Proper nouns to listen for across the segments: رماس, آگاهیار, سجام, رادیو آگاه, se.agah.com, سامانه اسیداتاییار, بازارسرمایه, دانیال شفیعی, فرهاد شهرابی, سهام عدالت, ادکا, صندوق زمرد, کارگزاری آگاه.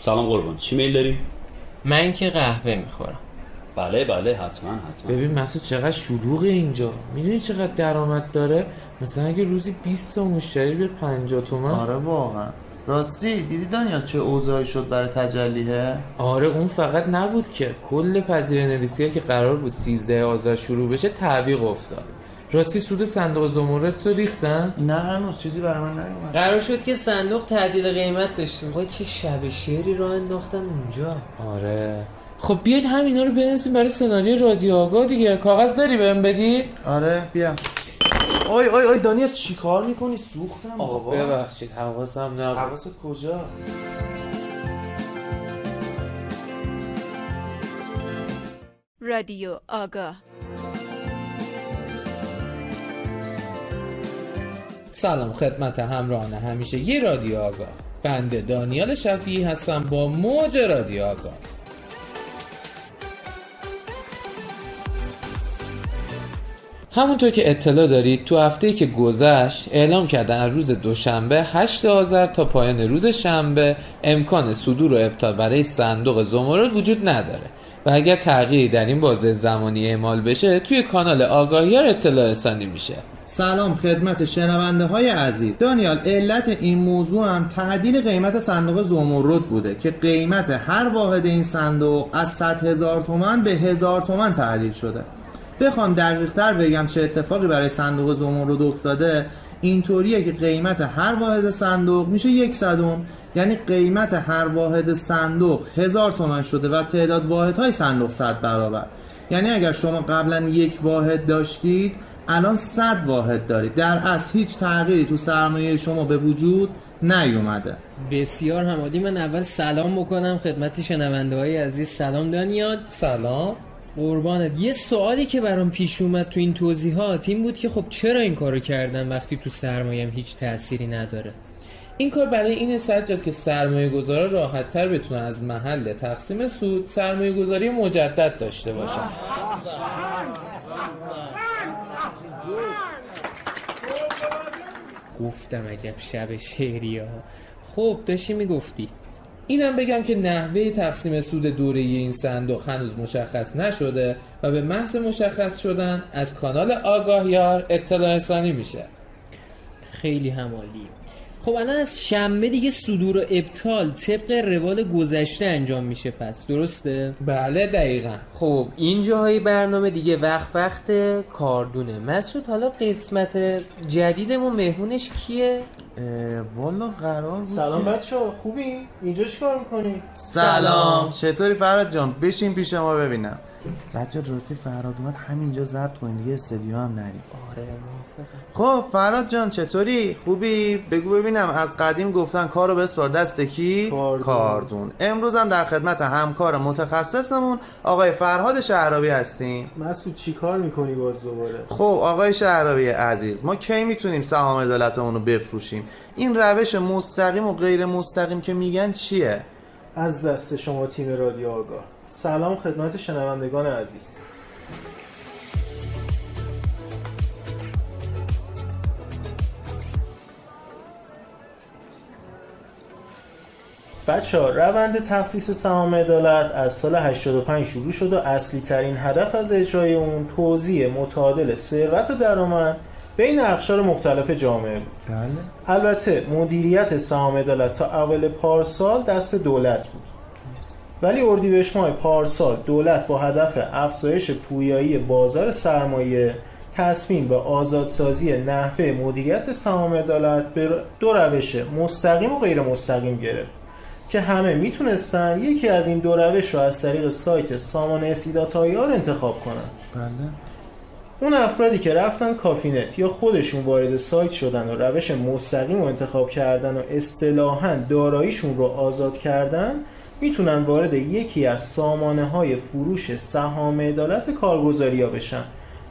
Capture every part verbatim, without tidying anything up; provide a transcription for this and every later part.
سلام قربان، چی میل داری؟ من که قهوه میخورم. بله بله حتما حتما. ببین مسعود چقدر شلوغه اینجا، میدونی چقدر درآمد داره؟ مثلا اگه روزی بیست تا مشتری بیار پنجاه تومن. آره واقعا. راستی دیدی دانیال چه اوضاعی شد برای تجلیه؟ آره اون فقط نبود که کل پذیره‌نویسی‌ها که قرار بود سیزده آذر شروع بشه تعویق افتاد. راستی سود صندوق زمرد تو ریختن؟ نه هنوز چیزی برای من نیومد. قرار شد که صندوق تعدیل قیمت داشتیم. آقا چه شب شعری راه انداختن اونجا. آره خب بیاید همینا رو بنویسیم برای سناریو رادیو آگاه دیگه. کاغذ داری بهم بدی؟ آره بیا. آی آی آی دانیال چیکار میکنی؟ سوختم بابا. ببخشید حواسم نبود. حواست کجاست؟ رادیو آگاه. سلام خدمت همراهان همیشه یه رادیو آگاه، بنده دانیال شفیعی هستم با موج رادیو آگاه. همونطور که اطلاع دارید تو هفته‌ای که گذشت اعلام کردن از روز دوشنبه هشتم آذر تا پایان روز شنبه امکان صدور و ابطال برای صندوق زمرد وجود نداره و اگر تغییری در این بازه زمانی اعمال بشه توی کانال آگاهیار اطلاع رسانی میشه. سلام خدمت شنونده های عزیز. دانیال علت این موضوع هم تعدیل قیمت صندوق زمرد بوده که قیمت هر واحد این صندوق از صد هزار تومان به هزار تومان تعدیل شده. بخوام دقیق‌تر بگم چه اتفاقی برای صندوق زمرد افتاده، اینطوریه که قیمت هر واحد صندوق میشه یک صدم، یعنی قیمت هر واحد صندوق هزار تومان شده و تعداد واحدهای صندوق صد برابر. یعنی اگر شما قبلا یک واحد داشتید الان صد واحد دارید. در اصل هیچ تغییری تو سرمایه شما به وجود نیومده. بسیار هم عالی. من اول سلام بکنم خدمت شنونده‌های عزیز. سلام دانیال. سلام قربانت. یه سوالی که برام پیش اومد تو این توضیحات این بود که خب چرا این کارو کردن وقتی تو سرمایه‌ام هیچ تأثیری نداره؟ این کار برای این سجاد که سرمایه گذارا راحت تر بتونن از محل تقسیم سود سرمایه گذاری مجدد داشته باشن. گفتم عجب شب شعری ها. خب داشتی میگفتی. اینم بگم که نحوه تقسیم سود دوره این صندوق هنوز مشخص نشده و به محض مشخص شدن از کانال آگاهیار اطلاع رسانی میشه. خیلی همالی. خب الان از شنبه دیگه صدور و ابطال طبق روال گذشته انجام میشه پس درسته؟ بله دقیقاً. خب این جاهای برنامه دیگه وقت وقت کاردونه. مسعود حالا قسمت جدیدمون مهمونش کیه؟ والا قرار بود. سلام بچه‌ها خوبی؟ اینجا چیکار می‌کنی؟ سلام. سلام چطوری فرهاد جان؟ بشین پیش ما ببینم. سجاد راستی فرهاد اومد همینجا ضبط کنیم دیگه استدیو هم نریم. آره موافقم. خب فرهاد جان چطوری؟ خوبی؟ بگو ببینم از قدیم گفتن کارو بسپار دست کی؟ کاردون. کاردون. امروز هم در خدمت همکار متخصصمون آقای فرهاد شهرابی هستیم. مسعود چیکار می‌کنی باز دوباره؟ خب آقای شهرابی عزیز ما کی میتونیم سهام عدالتمون رو بفروشیم؟ این روش مستقیم و غیر مستقیم که میگن چیه؟ از دست شما تیم رادیو آگاه. سلام خدمت شنوندگان عزیز. بچه‌ها روند تخصیص سهام عدالت از سال هشتاد و پنج شروع شد و اصلی ترین هدف از اجرای اون توزیع متعادل ثروت و درآمد بین اقشار مختلف جامعه بود. بله. البته مدیریت سهام عدالت تا اول پارسال دست دولت بود. ولی اردیبهشت ماه پارسال دولت با هدف افزایش پویایی بازار سرمایه تصمیم به آزادسازی نحوه مدیریت سهام عدالت به دو روش مستقیم و غیر مستقیم گرفت که همه میتونستن یکی از این دو روش رو از طریق سایت سامانه اسیداتاییار انتخاب کنن. بله. اون افرادی که رفتن کافینت یا خودشون وارد سایت شدن و روش مستقیم رو انتخاب کردن و اصطلاحاً داراییشون رو آزاد کردن میتونن وارد یکی از سامانه های فروش سهام عدالت کارگزاری ها بشن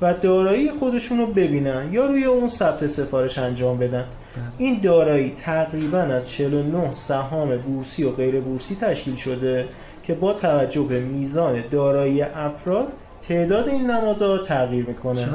و دارایی خودشون رو ببینن یا روی اون ثبت سفارش انجام بدن. این دارایی تقریبا از چهل و نه سهام بورسی و غیر بورسی تشکیل شده که با توجه به میزان دارایی افراد تعداد این نمادها تغییر میکنه.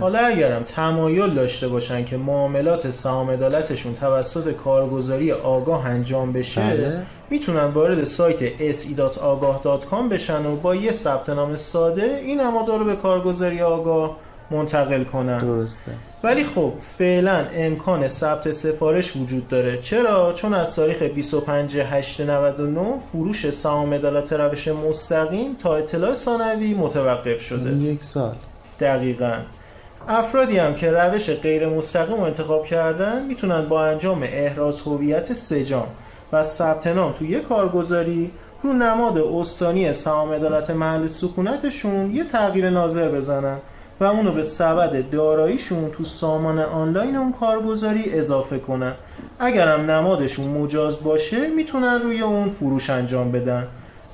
حالا اگرم تمایل داشته باشن که معاملات سهام عدالتشون توسط کارگزاری آگاه انجام بشه بله. میتونن وارد سایت اس ای دات آگاه دات کام بشن و با یه ثبت نام ساده این امادارو به کارگزاری آگاه منتقل کنن. درسته. ولی خب فعلا امکان ثبت سفارش وجود داره. چرا؟ چون از تاریخ بیست و پنج هشت نود و نه فروش سهام عدالت روش مستقیم تا اطلاع ثانوی متوقف شده. یک سال. دقیقاً. افرادی هم که روش غیر مستقیم رو انتخاب کردن میتونن با انجام احراز هویت سجام و ثبت نام توی یک کارگزاری رو نماد استانی سهام عدالت محل سکونتشون یه تغییر ناظر بزنن و اونو به سبد داراییشون تو سامانه آنلاین اون کارگزاری اضافه کنن. اگرم نمادشون مجاز باشه میتونن روی اون فروش انجام بدن.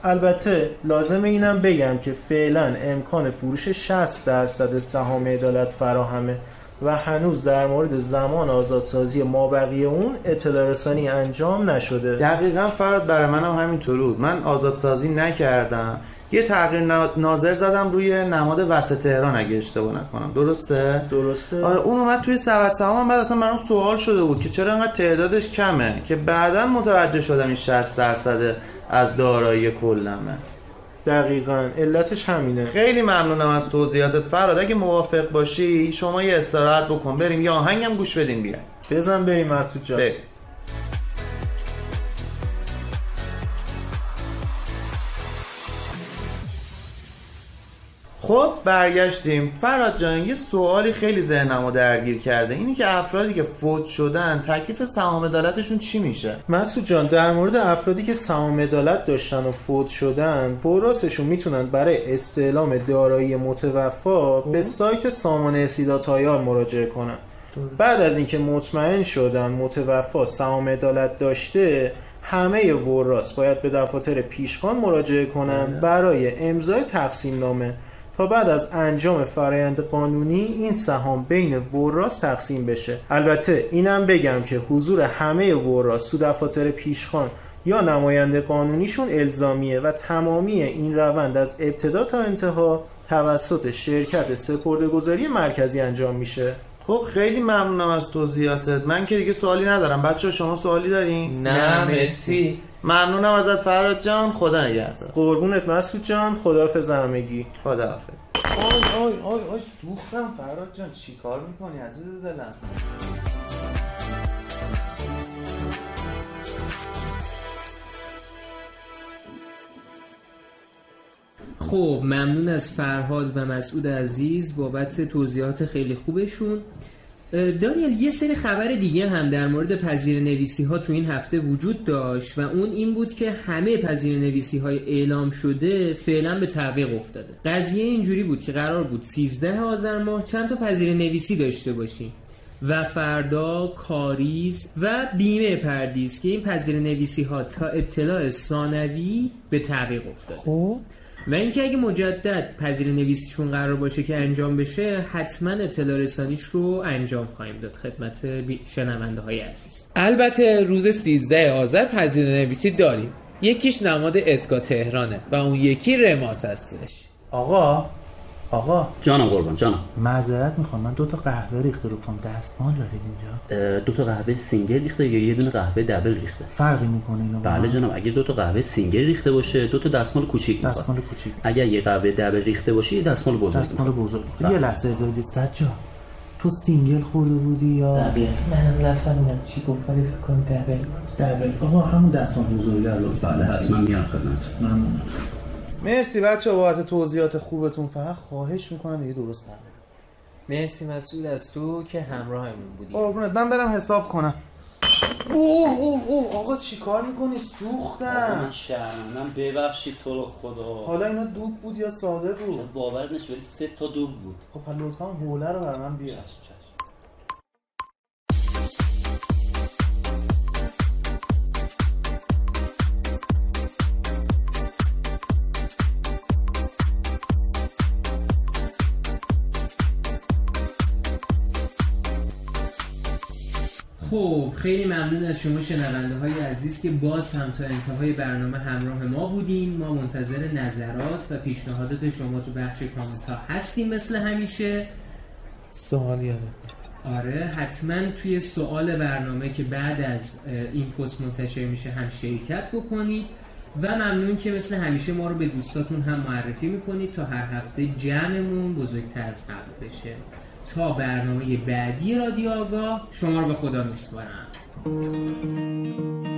البته لازم اینم بگم که فعلا امکان فروش شصت درصد سهام عدالت فراهمه و هنوز در مورد زمان آزادسازی مابقی اون اطلاع رسانی انجام نشده. دقیقاً فراد، برای منم همینطور بود. من آزادسازی نکردم، یه تغییر ناظر زدم روی نماد وسط تهران اگه اشتباه نکنم. درسته؟ درسته. آره، اون اومد توی سبد سهام. بعد اصلا برام سوال شده بود که چرا انقدر تعدادش کمه، که بعداً متوجه شدم این شصت درصد از دارایی کلمه. دقیقاً علتش همینه. خیلی ممنونم از توضیحاتت فراد. اگه موافق باشی شما یه استراحت بکن، بریم یا آهنگم گوش بدیم بیایم. بزن بریم مسعود جان. بریم. خب برگشتیم. فراد جان، یه سوالی خیلی ذهنمو درگیر کرده، اینی که افرادی که فوت شدن تکلیف سهام عدالتشون چی میشه؟ مسعود جان، در مورد افرادی که سهام عدالت داشتن و فوت شدن، ورثاشون میتونن برای استعلام دارایی متوفا به سایت سامانه اسیداتاییار مراجعه کنن. بعد از اینکه مطمئن شدن متوفا سهام عدالت داشته، همه وراث باید به دفاتر پیشخوان مراجعه کنن برای امضای تقسیم نامه تا بعد از انجام فرآیند قانونی این سهام بین وراث تقسیم بشه. البته اینم بگم که حضور همه وراث تو دفاتر پیشخوان یا نماینده قانونیشون الزامیه و تمامی این روند از ابتدا تا انتها توسط شرکت سپرده‌گذاری مرکزی انجام میشه. خب خیلی ممنونم از توضیحاتت. من که دیگه سوالی ندارم. بچه شما سوالی دارین؟ نه مرسی. ممنونم ازت فرهاد جان. خدا نگهدار. قربونت مسعود جان. خداحافظ همگی. خداحافظ. آی آی آی آی سوختم فرهاد جان. چی کار میکنی عزیز دلم؟ خب ممنون از فرهاد و مسعود عزیز بابت توضیحات خیلی خوبشون. دانیال، یه سری خبر دیگه هم در مورد پذیرنویسی ها تو این هفته وجود داشت و اون این بود که همه پذیرنویسی های اعلام شده فعلا به تعویق افتاده. قضیه اینجوری بود که قرار بود سیزده آذر ماه چند تا پذیرنویسی داشته باشیم و فردا کاریز و بیمه پردیس که این پذیرنویسی ها تا اطلاع ثانوی به تعویق افتاده. خب و اینکه اگه مجدد پذیرنویسیشون قرار باشه که انجام بشه، حتما اطلاع رسانیش رو انجام خواهیم داد خدمت شنونده های عزیز. البته روز سیزده آذر پذیرنویسی داریم. یکیش نماد ادکا تهرانه و اون یکی رماس هستش. آقا آقا جانم. قربان جانم. معذرت میخوام، من دو تا قهوه ریخته رو پام. دستمال دارید اینجا؟ دو تا قهوه سینگل ریخته یا یه دونه قهوه دبل ریخته؟ فرقی میکنه اینا؟ بله جانم، اگه دو تا قهوه سینگل ریخته باشه دو تا دستمال کوچیک میخواد. دستمال کوچیک. اگه یه قهوه دبل ریخته باشه یه دستمال بزرگ. دستمال بزرگ. یه لحظه اجازه بدید. سجاد تو سینگل خورده بودی یا دبل؟ منم لطفا میگم چی گفتم، فکر کنم دبل. دبل. آقا همون دستمال بزرگ لطفا. بله حتما میام خدمت. ممنون. مرسی بچه‌ها بابت توضیحات خوبتون. فقط خواهش میکنم دیگه درست نمی‌کنم. مرسی مسعود از تو که همراهمون بودی. قربونت. من برم حساب کنم. اوه اوه اوه آقا چی کار میکنی؟ سوختم. من شرمندم، ببخشید تو رو خدا. حالا اینا دوب بود یا ساده بود؟ باور نشه ولی سه تا دوب بود. خب پس لطفاً هوله رو برام من بیار. خب خیلی ممنون از شما شنونده های عزیز که باز هم تا انتهای برنامه همراه ما بودین. ما منتظر نظرات و پیشنهادات شما تو بخش کامنت ها هستیم مثل همیشه. سوالی هست؟ آره حتما توی سوال برنامه که بعد از این پست منتشر میشه هم شرکت بکنید و ممنون که مثل همیشه ما رو به دوستاتون هم معرفی میکنید تا هر هفته جمعمون بزرگتر از قبل بشه. تا برنامه بعدی رادیو آگاه شما رو به خدا میسپارم.